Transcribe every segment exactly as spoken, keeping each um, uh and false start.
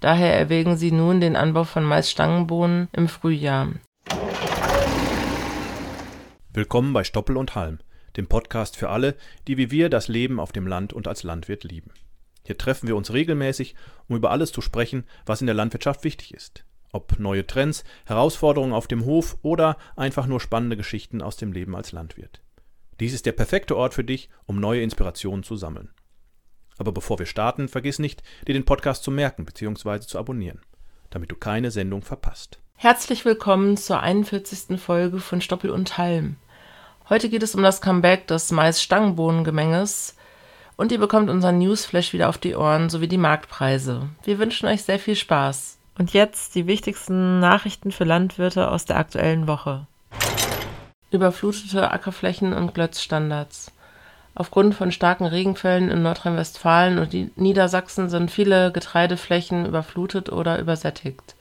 Daher erwägen sie nun den Anbau von Mais-Stangenbohnen im Frühjahr. Willkommen bei Stoppel und Halm, dem Podcast für alle, die wie wir das Leben auf dem Land und als Landwirt lieben. Hier treffen wir uns regelmäßig, um über alles zu sprechen, was in der Landwirtschaft wichtig ist. Ob neue Trends, Herausforderungen auf dem Hof oder einfach nur spannende Geschichten aus dem Leben als Landwirt. Dies ist der perfekte Ort für dich, um neue Inspirationen zu sammeln. Aber bevor wir starten, vergiss nicht, dir den Podcast zu merken bzw. zu abonnieren, damit du keine Sendung verpasst. Herzlich willkommen zur einundvierzigsten Folge von Stoppel und Halm. Heute geht es um das Comeback des Mais-Stangenbohnen-Gemenges und ihr bekommt unseren Newsflash wieder auf die Ohren sowie die Marktpreise. Wir wünschen euch sehr viel Spaß. Und jetzt die wichtigsten Nachrichten für Landwirte aus der aktuellen Woche. Überflutete Ackerflächen und GLÖZ-Standards. Aufgrund von starken Regenfällen in Nordrhein-Westfalen und Niedersachsen sind viele Getreideflächen überflutet oder übersättigt.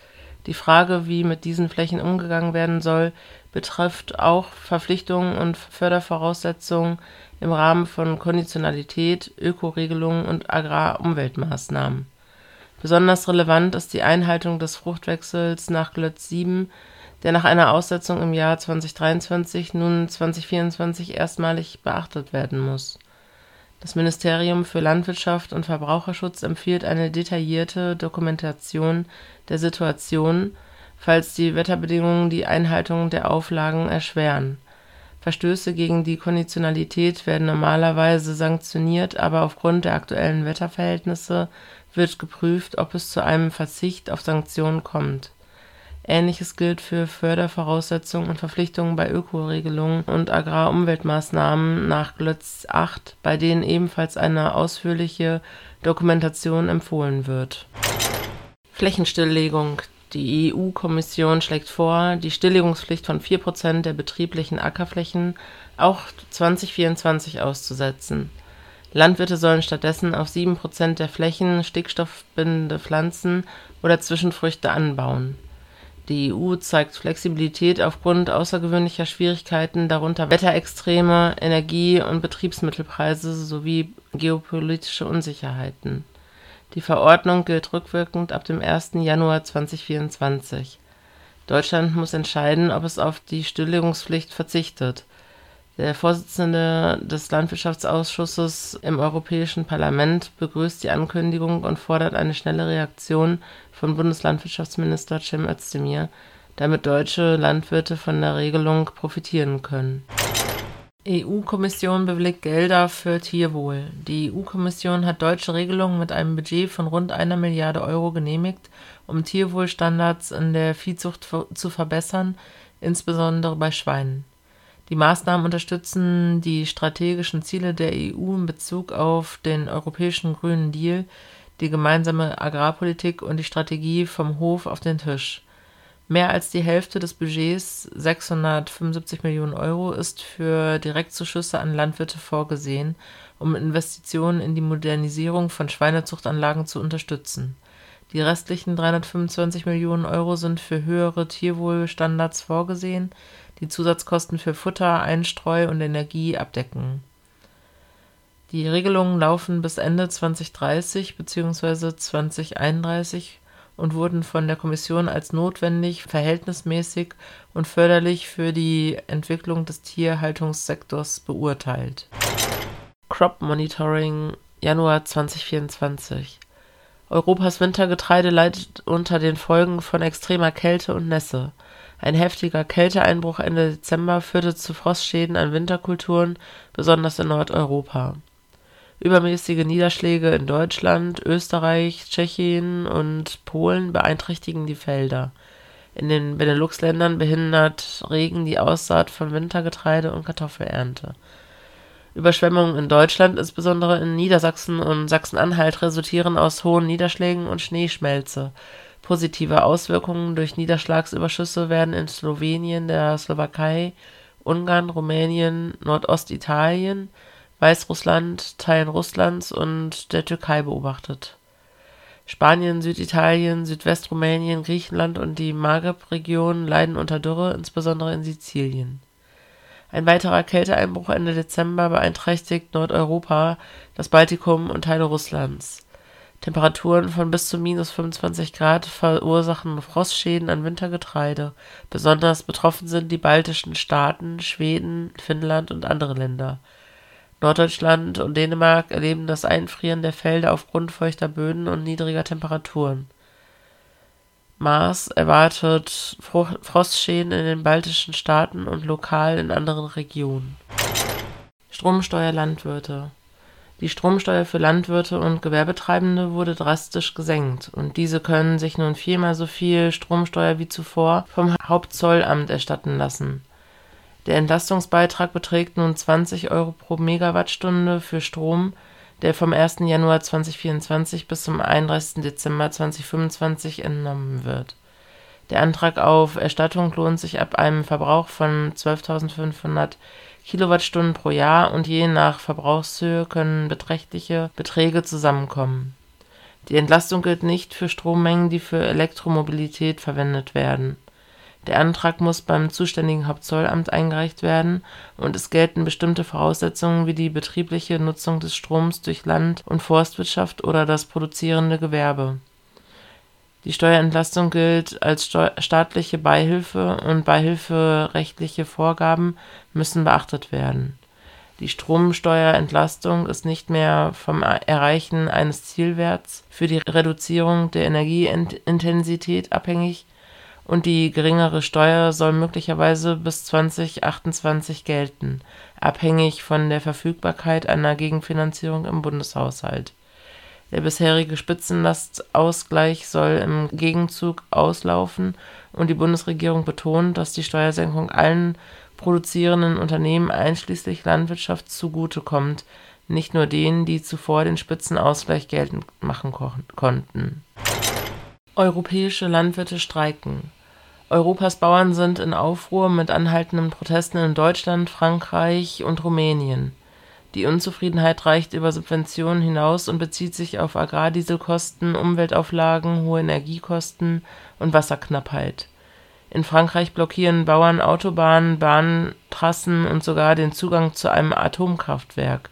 Die Frage, wie mit diesen Flächen umgegangen werden soll, betrifft auch Verpflichtungen und Fördervoraussetzungen im Rahmen von Konditionalität, Ökoregelungen und Agrarumweltmaßnahmen. Besonders relevant ist die Einhaltung des Fruchtwechsels nach GLÖZ sieben, der nach einer Aussetzung im Jahr zweitausenddreiundzwanzig nun zweitausendvierundzwanzig erstmalig beachtet werden muss. Das Ministerium für Landwirtschaft und Verbraucherschutz empfiehlt eine detaillierte Dokumentation der Situation, falls die Wetterbedingungen die Einhaltung der Auflagen erschweren. Verstöße gegen die Konditionalität werden normalerweise sanktioniert, aber aufgrund der aktuellen Wetterverhältnisse wird geprüft, ob es zu einem Verzicht auf Sanktionen kommt. Ähnliches gilt für Fördervoraussetzungen und Verpflichtungen bei Ökoregelungen und Agrarumweltmaßnahmen nach GLÖZ acht, bei denen ebenfalls eine ausführliche Dokumentation empfohlen wird. Flächenstilllegung. Die E U-Kommission schlägt vor, die Stilllegungspflicht von vier Prozent der betrieblichen Ackerflächen auch zweitausendvierundzwanzig auszusetzen. Landwirte sollen stattdessen auf sieben Prozent der Flächen stickstoffbindende Pflanzen oder Zwischenfrüchte anbauen. Die E U zeigt Flexibilität aufgrund außergewöhnlicher Schwierigkeiten, darunter Wetterextreme, Energie- und Betriebsmittelpreise sowie geopolitische Unsicherheiten. Die Verordnung gilt rückwirkend ab dem ersten Januar zweitausendvierundzwanzig. Deutschland muss entscheiden, ob es auf die Stilllegungspflicht verzichtet. Der Vorsitzende des Landwirtschaftsausschusses im Europäischen Parlament begrüßt die Ankündigung und fordert eine schnelle Reaktion von Bundeslandwirtschaftsminister Cem Özdemir, damit deutsche Landwirte von der Regelung profitieren können. E U-Kommission bewilligt Gelder für Tierwohl. Die E U-Kommission hat deutsche Regelungen mit einem Budget von rund einer Milliarde Euro genehmigt, um Tierwohlstandards in der Viehzucht zu verbessern, insbesondere bei Schweinen. Die Maßnahmen unterstützen die strategischen Ziele der E U in Bezug auf den Europäischen Grünen Deal, die gemeinsame Agrarpolitik und die Strategie vom Hof auf den Tisch. Mehr als die Hälfte des Budgets, sechshundertfünfundsiebzig Millionen Euro, ist für Direktzuschüsse an Landwirte vorgesehen, um Investitionen in die Modernisierung von Schweinezuchtanlagen zu unterstützen. Die restlichen dreihundertfünfundzwanzig Millionen Euro sind für höhere Tierwohlstandards vorgesehen, die Zusatzkosten für Futter, Einstreu und Energie abdecken. Die Regelungen laufen bis Ende zweitausenddreißig bzw. zweitausendeinunddreißig und wurden von der Kommission als notwendig, verhältnismäßig und förderlich für die Entwicklung des Tierhaltungssektors beurteilt. Crop Monitoring Januar zweitausendvierundzwanzig. Europas Wintergetreide leidet unter den Folgen von extremer Kälte und Nässe. Ein heftiger Kälteeinbruch Ende Dezember führte zu Frostschäden an Winterkulturen, besonders in Nordeuropa. Übermäßige Niederschläge in Deutschland, Österreich, Tschechien und Polen beeinträchtigen die Felder. In den Benelux-Ländern behindert Regen die Aussaat von Wintergetreide und Kartoffelernte. Überschwemmungen in Deutschland, insbesondere in Niedersachsen und Sachsen-Anhalt, resultieren aus hohen Niederschlägen und Schneeschmelze. Positive Auswirkungen durch Niederschlagsüberschüsse werden in Slowenien, der Slowakei, Ungarn, Rumänien, Nordostitalien, Weißrussland, Teilen Russlands und der Türkei beobachtet. Spanien, Süditalien, Südwestrumänien, Griechenland und die Maghreb-Region leiden unter Dürre, insbesondere in Sizilien. Ein weiterer Kälteeinbruch Ende Dezember beeinträchtigt Nordeuropa, das Baltikum und Teile Russlands. Temperaturen von bis zu minus fünfundzwanzig Grad verursachen Frostschäden an Wintergetreide. Besonders betroffen sind die baltischen Staaten, Schweden, Finnland und andere Länder. Norddeutschland und Dänemark erleben das Einfrieren der Felder aufgrund feuchter Böden und niedriger Temperaturen. Maas erwartet Frostschäden in den baltischen Staaten und lokal in anderen Regionen. Stromsteuer Landwirte. Die Stromsteuer für Landwirte und Gewerbetreibende wurde drastisch gesenkt und diese können sich nun viermal so viel Stromsteuer wie zuvor vom Hauptzollamt erstatten lassen. Der Entlastungsbeitrag beträgt nun zwanzig Euro pro Megawattstunde für Strom, der vom ersten Januar zweitausendvierundzwanzig bis zum einunddreißigsten Dezember zweitausendfünfundzwanzig entnommen wird. Der Antrag auf Erstattung lohnt sich ab einem Verbrauch von zwölftausendfünfhundert Kilowattstunden pro Jahr und je nach Verbrauchshöhe können beträchtliche Beträge zusammenkommen. Die Entlastung gilt nicht für Strommengen, die für Elektromobilität verwendet werden. Der Antrag muss beim zuständigen Hauptzollamt eingereicht werden und es gelten bestimmte Voraussetzungen wie die betriebliche Nutzung des Stroms durch Land- und Forstwirtschaft oder das produzierende Gewerbe. Die Steuerentlastung gilt als staatliche Beihilfe und beihilferechtliche Vorgaben müssen beachtet werden. Die Stromsteuerentlastung ist nicht mehr vom Erreichen eines Zielwerts für die Reduzierung der Energieintensität abhängig und die geringere Steuer soll möglicherweise bis zweitausendachtundzwanzig gelten, abhängig von der Verfügbarkeit einer Gegenfinanzierung im Bundeshaushalt. Der bisherige Spitzenlastausgleich soll im Gegenzug auslaufen und die Bundesregierung betont, dass die Steuersenkung allen produzierenden Unternehmen einschließlich Landwirtschaft zugutekommt, nicht nur denen, die zuvor den Spitzenausgleich geltend machen ko- konnten. Europäische Landwirte streiken. Europas Bauern sind in Aufruhr mit anhaltenden Protesten in Deutschland, Frankreich und Rumänien. Die Unzufriedenheit reicht über Subventionen hinaus und bezieht sich auf Agrardieselkosten, Umweltauflagen, hohe Energiekosten und Wasserknappheit. In Frankreich blockieren Bauern Autobahnen, Bahnen, Trassen und sogar den Zugang zu einem Atomkraftwerk.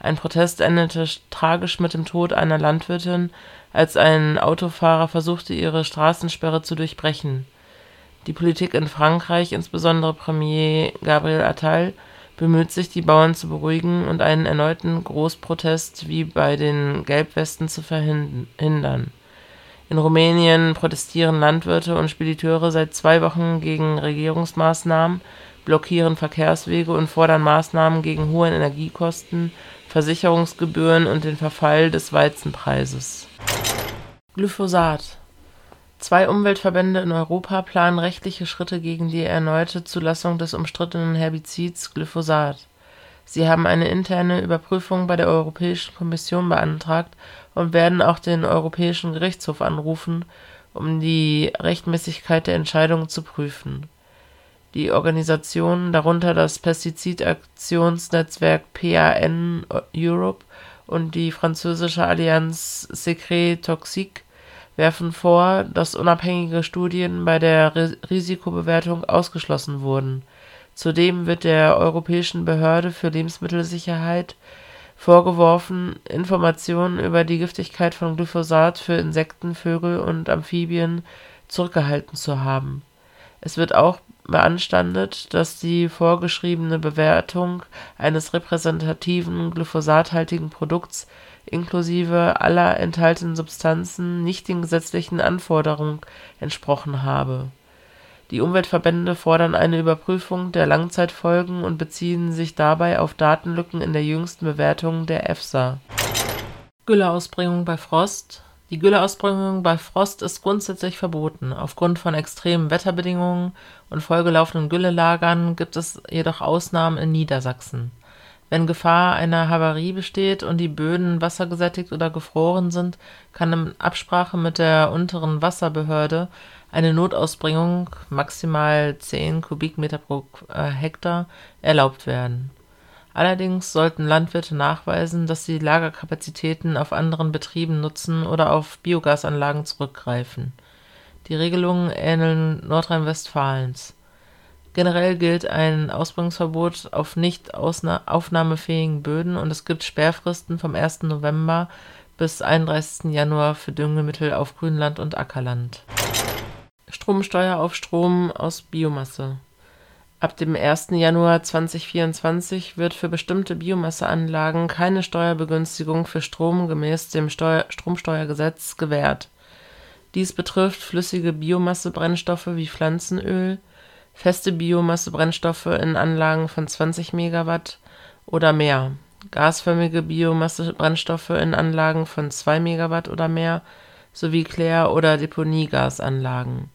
Ein Protest endete tragisch mit dem Tod einer Landwirtin, als ein Autofahrer versuchte, ihre Straßensperre zu durchbrechen. Die Politik in Frankreich, insbesondere Premier Gabriel Attal, bemüht sich, die Bauern zu beruhigen und einen erneuten Großprotest wie bei den Gelbwesten zu verhindern. In Rumänien protestieren Landwirte und Spediteure seit zwei Wochen gegen Regierungsmaßnahmen, blockieren Verkehrswege und fordern Maßnahmen gegen hohe Energiekosten, Versicherungsgebühren und den Verfall des Weizenpreises. Glyphosat. Zwei Umweltverbände in Europa planen rechtliche Schritte gegen die erneute Zulassung des umstrittenen Herbizids Glyphosat. Sie haben eine interne Überprüfung bei der Europäischen Kommission beantragt und werden auch den Europäischen Gerichtshof anrufen, um die Rechtmäßigkeit der Entscheidung zu prüfen. Die Organisationen, darunter das Pestizidaktionsnetzwerk P A N Europe und die französische Allianz Secrets Toxiques, werfen vor, dass unabhängige Studien bei der Risikobewertung ausgeschlossen wurden. Zudem wird der Europäischen Behörde für Lebensmittelsicherheit vorgeworfen, Informationen über die Giftigkeit von Glyphosat für Insekten, Vögel und Amphibien zurückgehalten zu haben. Es wird auch beanstandet, dass die vorgeschriebene Bewertung eines repräsentativen glyphosathaltigen Produkts inklusive aller enthaltenen Substanzen nicht den gesetzlichen Anforderungen entsprochen habe. Die Umweltverbände fordern eine Überprüfung der Langzeitfolgen und beziehen sich dabei auf Datenlücken in der jüngsten Bewertung der EFSA. Gülleausbringung bei Frost. Die Gülleausbringung bei Frost ist grundsätzlich verboten. Aufgrund von extremen Wetterbedingungen und vollgelaufenen Güllelagern gibt es jedoch Ausnahmen in Niedersachsen. Wenn Gefahr einer Havarie besteht und die Böden wassergesättigt oder gefroren sind, kann in Absprache mit der unteren Wasserbehörde eine Notausbringung maximal zehn Kubikmeter pro Hektar erlaubt werden. Allerdings sollten Landwirte nachweisen, dass sie Lagerkapazitäten auf anderen Betrieben nutzen oder auf Biogasanlagen zurückgreifen. Die Regelungen ähneln Nordrhein-Westfalens. Generell gilt ein Ausbringungsverbot auf nicht aufnahmefähigen Böden und es gibt Sperrfristen vom ersten November bis einunddreißigsten Januar für Düngemittel auf Grünland und Ackerland. Stromsteuer auf Strom aus Biomasse. Ab dem ersten Januar zweitausendvierundzwanzig wird für bestimmte Biomasseanlagen keine Steuerbegünstigung für Strom gemäß dem Steuer- Stromsteuergesetz gewährt. Dies betrifft flüssige Biomassebrennstoffe wie Pflanzenöl, feste Biomassebrennstoffe in Anlagen von zwanzig Megawatt oder mehr, gasförmige Biomassebrennstoffe in Anlagen von zwei Megawatt oder mehr sowie Klär- oder Deponiegasanlagen.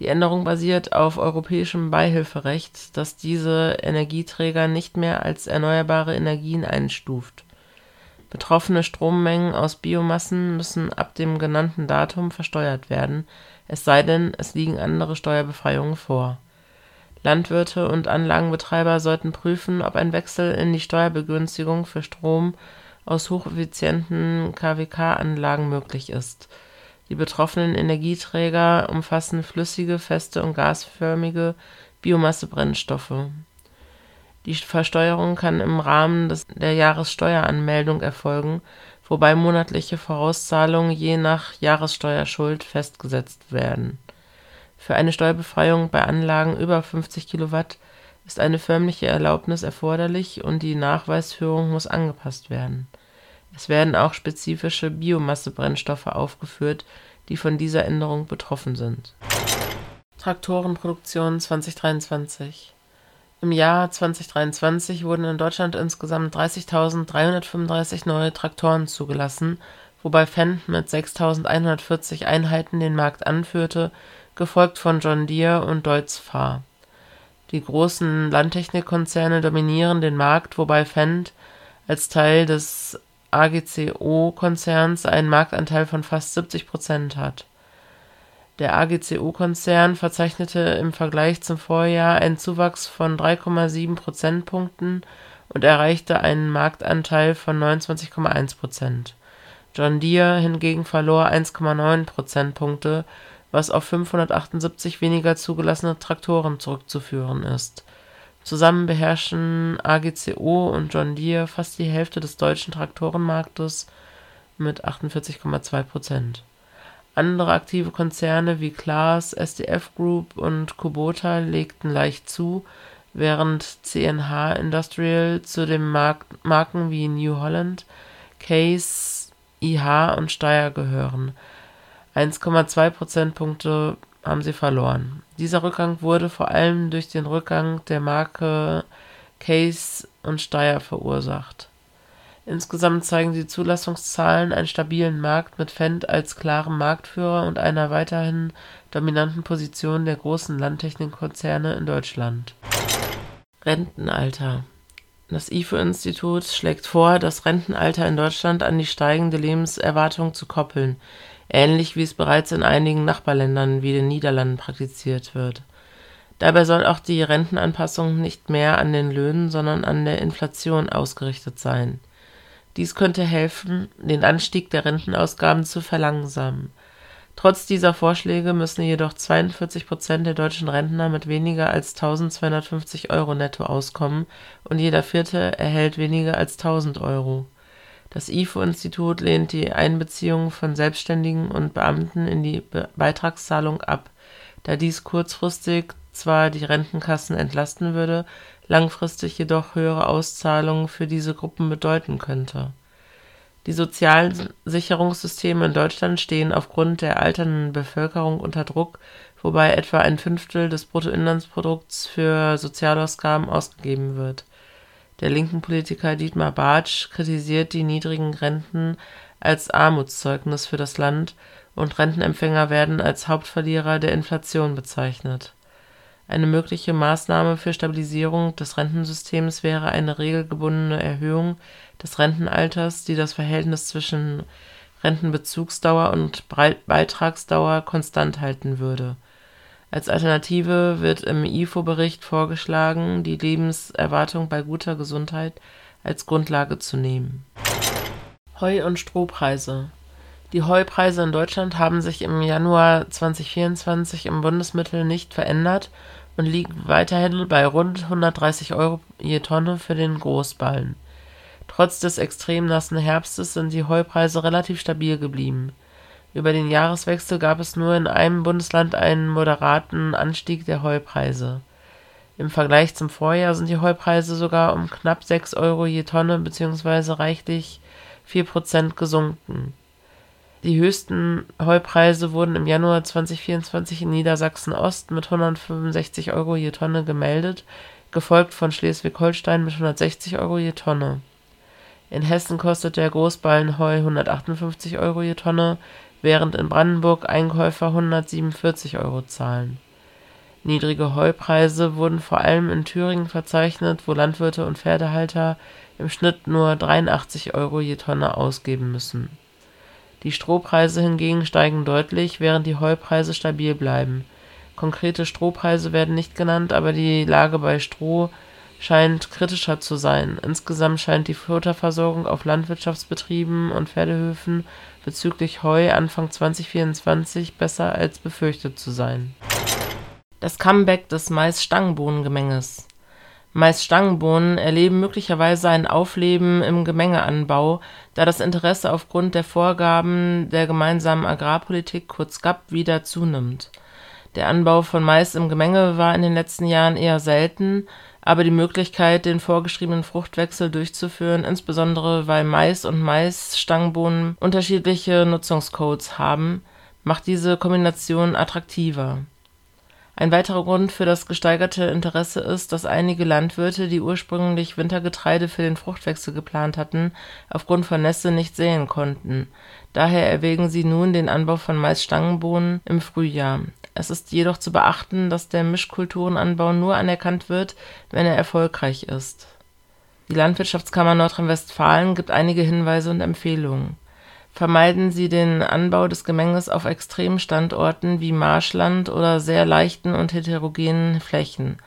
Die Änderung basiert auf europäischem Beihilferecht, das diese Energieträger nicht mehr als erneuerbare Energien einstuft. Betroffene Strommengen aus Biomassen müssen ab dem genannten Datum versteuert werden, es sei denn, es liegen andere Steuerbefreiungen vor. Landwirte und Anlagenbetreiber sollten prüfen, ob ein Wechsel in die Steuerbegünstigung für Strom aus hocheffizienten K W K-Anlagen möglich ist. Die betroffenen Energieträger umfassen flüssige, feste und gasförmige Biomassebrennstoffe. Die Versteuerung kann im Rahmen des, der Jahressteueranmeldung erfolgen, wobei monatliche Vorauszahlungen je nach Jahressteuerschuld festgesetzt werden. Für eine Steuerbefreiung bei Anlagen über fünfzig Kilowatt ist eine förmliche Erlaubnis erforderlich und die Nachweisführung muss angepasst werden. Es werden auch spezifische Biomassebrennstoffe aufgeführt, die von dieser Änderung betroffen sind. Traktorenproduktion zweitausenddreiundzwanzig. Im Jahr zweitausenddreiundzwanzig wurden in Deutschland insgesamt dreißigtausenddreihundertfünfunddreißig neue Traktoren zugelassen, wobei Fendt mit sechstausendeinhundertvierzig Einheiten den Markt anführte, gefolgt von John Deere und Deutz-Fahr. Die großen Landtechnikkonzerne dominieren den Markt, wobei Fendt als Teil des A G C O-Konzerns einen Marktanteil von fast siebzig Prozent hat. Der A G C O-Konzern verzeichnete im Vergleich zum Vorjahr einen Zuwachs von drei Komma sieben Prozentpunkten und erreichte einen Marktanteil von neunundzwanzig Komma eins Prozent. John Deere hingegen verlor eins Komma neun Prozentpunkte, was auf fünfhundertachtundsiebzig weniger zugelassene Traktoren zurückzuführen ist. Zusammen beherrschen A G C O und John Deere fast die Hälfte des deutschen Traktorenmarktes mit achtundvierzig Komma zwei Prozent. Andere aktive Konzerne wie Claas, S D F Group und Kubota legten leicht zu, während C N H Industrial zu den Mark- Marken wie New Holland, Case I H und Steyr gehören. eins Komma zwei Prozentpunkte haben sie verloren. Dieser Rückgang wurde vor allem durch den Rückgang der Marke Case und Steyr verursacht. Insgesamt zeigen die Zulassungszahlen einen stabilen Markt mit Fendt als klarem Marktführer und einer weiterhin dominanten Position der großen Landtechnikkonzerne in Deutschland. Rentenalter. Das I F O-Institut schlägt vor, das Rentenalter in Deutschland an die steigende Lebenserwartung zu koppeln, ähnlich wie es bereits in einigen Nachbarländern wie den Niederlanden praktiziert wird. Dabei soll auch die Rentenanpassung nicht mehr an den Löhnen, sondern an der Inflation ausgerichtet sein. Dies könnte helfen, den Anstieg der Rentenausgaben zu verlangsamen. Trotz dieser Vorschläge müssen jedoch zweiundvierzig Prozent der deutschen Rentner mit weniger als eintausendzweihundertfünfzig Euro netto auskommen und jeder Vierte erhält weniger als tausend Euro. Das I F O-Institut lehnt die Einbeziehung von Selbstständigen und Beamten in die Be- Beitragszahlung ab, da dies kurzfristig zwar die Rentenkassen entlasten würde, langfristig jedoch höhere Auszahlungen für diese Gruppen bedeuten könnte. Die sozialen Sicherungssysteme in Deutschland stehen aufgrund der alternden Bevölkerung unter Druck, wobei etwa ein Fünftel des Bruttoinlandsprodukts für Sozialausgaben ausgegeben wird. Der linken Politiker Dietmar Bartsch kritisiert die niedrigen Renten als Armutszeugnis für das Land und Rentenempfänger werden als Hauptverlierer der Inflation bezeichnet. Eine mögliche Maßnahme für Stabilisierung des Rentensystems wäre eine regelgebundene Erhöhung des Rentenalters, die das Verhältnis zwischen Rentenbezugsdauer und Beitragsdauer konstant halten würde. Als Alternative wird im I F O-Bericht vorgeschlagen, die Lebenserwartung bei guter Gesundheit als Grundlage zu nehmen. Heu- und Strohpreise. Die Heupreise in Deutschland haben sich im Januar zweitausendvierundzwanzig im Bundesmittel nicht verändert und liegen weiterhin bei rund hundertdreißig Euro je Tonne für den Großballen. Trotz des extrem nassen Herbstes sind die Heupreise relativ stabil geblieben. Über den Jahreswechsel gab es nur in einem Bundesland einen moderaten Anstieg der Heupreise. Im Vergleich zum Vorjahr sind die Heupreise sogar um knapp sechs Euro je Tonne bzw. reichlich vier Prozent gesunken. Die höchsten Heupreise wurden im Januar zwanzig vierundzwanzig in Niedersachsen-Ost mit hundertfünfundsechzig Euro je Tonne gemeldet, gefolgt von Schleswig-Holstein mit hundertsechzig Euro je Tonne. In Hessen kostet der Großballenheu hundertachtundfünfzig Euro je Tonne, während in Brandenburg Einkäufer hundertsiebenundvierzig Euro zahlen. Niedrige Heupreise wurden vor allem in Thüringen verzeichnet, wo Landwirte und Pferdehalter im Schnitt nur dreiundachtzig Euro je Tonne ausgeben müssen. Die Strohpreise hingegen steigen deutlich, während die Heupreise stabil bleiben. Konkrete Strohpreise werden nicht genannt, aber die Lage bei Stroh scheint kritischer zu sein. Insgesamt scheint die Futterversorgung auf Landwirtschaftsbetrieben und Pferdehöfen bezüglich Heu Anfang zwanzig vierundzwanzig besser als befürchtet zu sein. Das Comeback des Mais-Stangenbohnen-Gemenges. Mais-Stangenbohnen erleben möglicherweise ein Aufleben im Gemengeanbau, da das Interesse aufgrund der Vorgaben der gemeinsamen Agrarpolitik, kurz G A P, wieder zunimmt. Der Anbau von Mais im Gemenge war in den letzten Jahren eher selten, aber die Möglichkeit, den vorgeschriebenen Fruchtwechsel durchzuführen, insbesondere weil Mais und Mais-Stangenbohnen unterschiedliche Nutzungscodes haben, macht diese Kombination attraktiver. Ein weiterer Grund für das gesteigerte Interesse ist, dass einige Landwirte, die ursprünglich Wintergetreide für den Fruchtwechsel geplant hatten, aufgrund von Nässe nicht säen konnten. Daher erwägen sie nun den Anbau von Mais-Stangenbohnen im Frühjahr. Es ist jedoch zu beachten, dass der Mischkulturenanbau nur anerkannt wird, wenn er erfolgreich ist. Die Landwirtschaftskammer Nordrhein-Westfalen gibt einige Hinweise und Empfehlungen. Vermeiden Sie den Anbau des Gemenges auf extremen Standorten wie Marschland oder sehr leichten und heterogenen Flächen.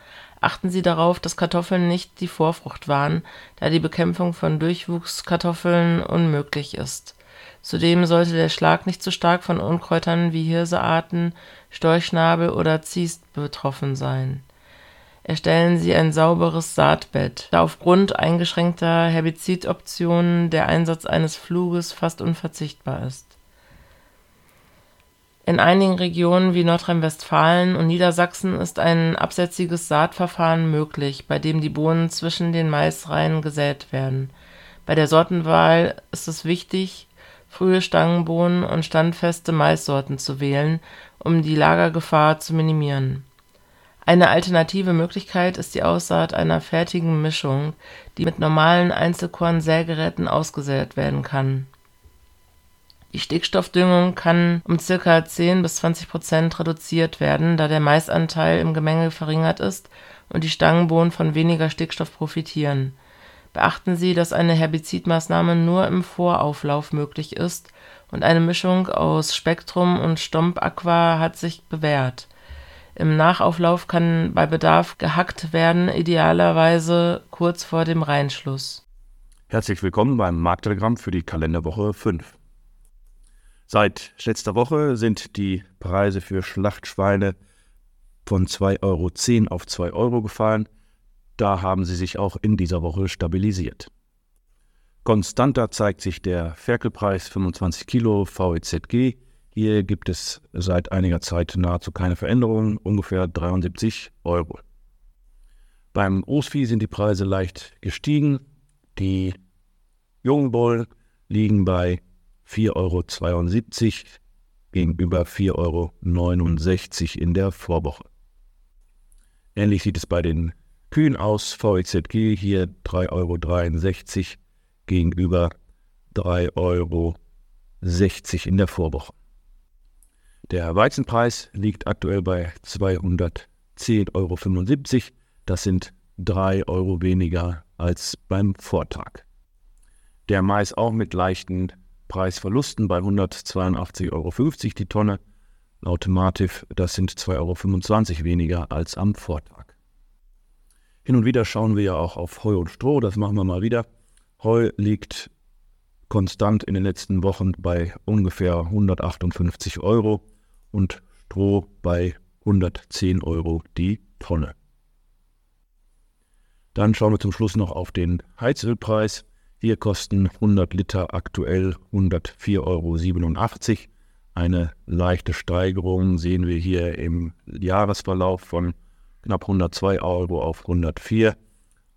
Achten Sie darauf, dass Kartoffeln nicht die Vorfrucht waren, da die Bekämpfung von Durchwuchskartoffeln unmöglich ist. Zudem sollte der Schlag nicht zu stark von Unkräutern wie Hirsearten, Storchschnabel oder Ziest betroffen sein. Erstellen Sie ein sauberes Saatbett, da aufgrund eingeschränkter Herbizidoptionen der Einsatz eines Fluges fast unverzichtbar ist. In einigen Regionen wie Nordrhein-Westfalen und Niedersachsen ist ein absätziges Saatverfahren möglich, bei dem die Bohnen zwischen den Maisreihen gesät werden. Bei der Sortenwahl ist es wichtig, frühe Stangenbohnen und standfeste Maissorten zu wählen, um die Lagergefahr zu minimieren. Eine alternative Möglichkeit ist die Aussaat einer fertigen Mischung, die mit normalen Einzelkorn-Sägeräten ausgesät werden kann. Die Stickstoffdüngung kann um ca. zehn bis zwanzig Prozent reduziert werden, da der Maisanteil im Gemenge verringert ist und die Stangenbohnen von weniger Stickstoff profitieren. Beachten Sie, dass eine Herbizidmaßnahme nur im Vorauflauf möglich ist und eine Mischung aus Spektrum und Stomp-Aqua hat sich bewährt. Im Nachauflauf kann bei Bedarf gehackt werden, idealerweise kurz vor dem Reinschluss. Herzlich willkommen beim Markttelegramm für die Kalenderwoche fünf. Seit letzter Woche sind die Preise für Schlachtschweine von zwei Euro zehn auf zwei Euro gefallen. Da haben sie sich auch in dieser Woche stabilisiert. Konstanter zeigt sich der Ferkelpreis fünfundzwanzig Kilo V E Z G. Hier gibt es seit einiger Zeit nahezu keine Veränderungen, ungefähr dreiundsiebzig Euro. Beim Großvieh sind die Preise leicht gestiegen. Die jungen Bullen liegen bei vier Euro zweiundsiebzig gegenüber vier Euro neunundsechzig in der Vorwoche. Ähnlich sieht es bei den Kühen aus V E Z G, hier drei Euro dreiundsechzig gegenüber drei Euro sechzig in der Vorwoche. Der Weizenpreis liegt aktuell bei zweihundertzehn Euro fünfundsiebzig. Das sind drei Euro weniger als beim Vortag. Der Mais auch mit leichten Preisverlusten bei hundertzweiundachtzig Euro fünfzig die Tonne. Laut Matif, das sind zwei Euro fünfundzwanzig weniger als am Vortag. Hin und wieder schauen wir ja auch auf Heu und Stroh, das machen wir mal wieder. Heu liegt konstant in den letzten Wochen bei ungefähr hundertachtundfünfzig Euro und Stroh bei hundertzehn Euro die Tonne. Dann schauen wir zum Schluss noch auf den Heizölpreis. Wir kosten hundert Liter aktuell hundertvier Euro siebenundachtzig. Eine leichte Steigerung sehen wir hier im Jahresverlauf von knapp hundertzwei Euro auf hundertvier.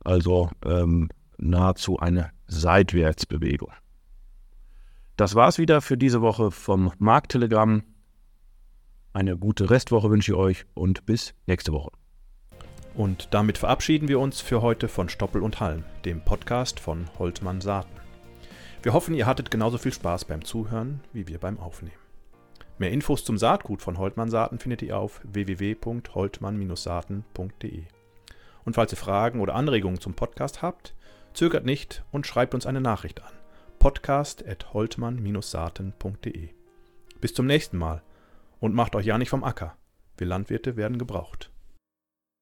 Also ähm, nahezu eine Seitwärtsbewegung. Das war's wieder für diese Woche vom Markttelegramm. Eine gute Restwoche wünsche ich euch und bis nächste Woche. Und damit verabschieden wir uns für heute von Stoppel und Halm, dem Podcast von Holtmann Saaten. Wir hoffen, ihr hattet genauso viel Spaß beim Zuhören wie wir beim Aufnehmen. Mehr Infos zum Saatgut von Holtmann Saaten findet ihr auf w w w punkt holtmann Bindestrich saaten punkt d e. Und falls ihr Fragen oder Anregungen zum Podcast habt, zögert nicht und schreibt uns eine Nachricht an. podcast at holtmann Bindestrich saaten punkt d e. Bis zum nächsten Mal und macht euch ja nicht vom Acker. Wir Landwirte werden gebraucht.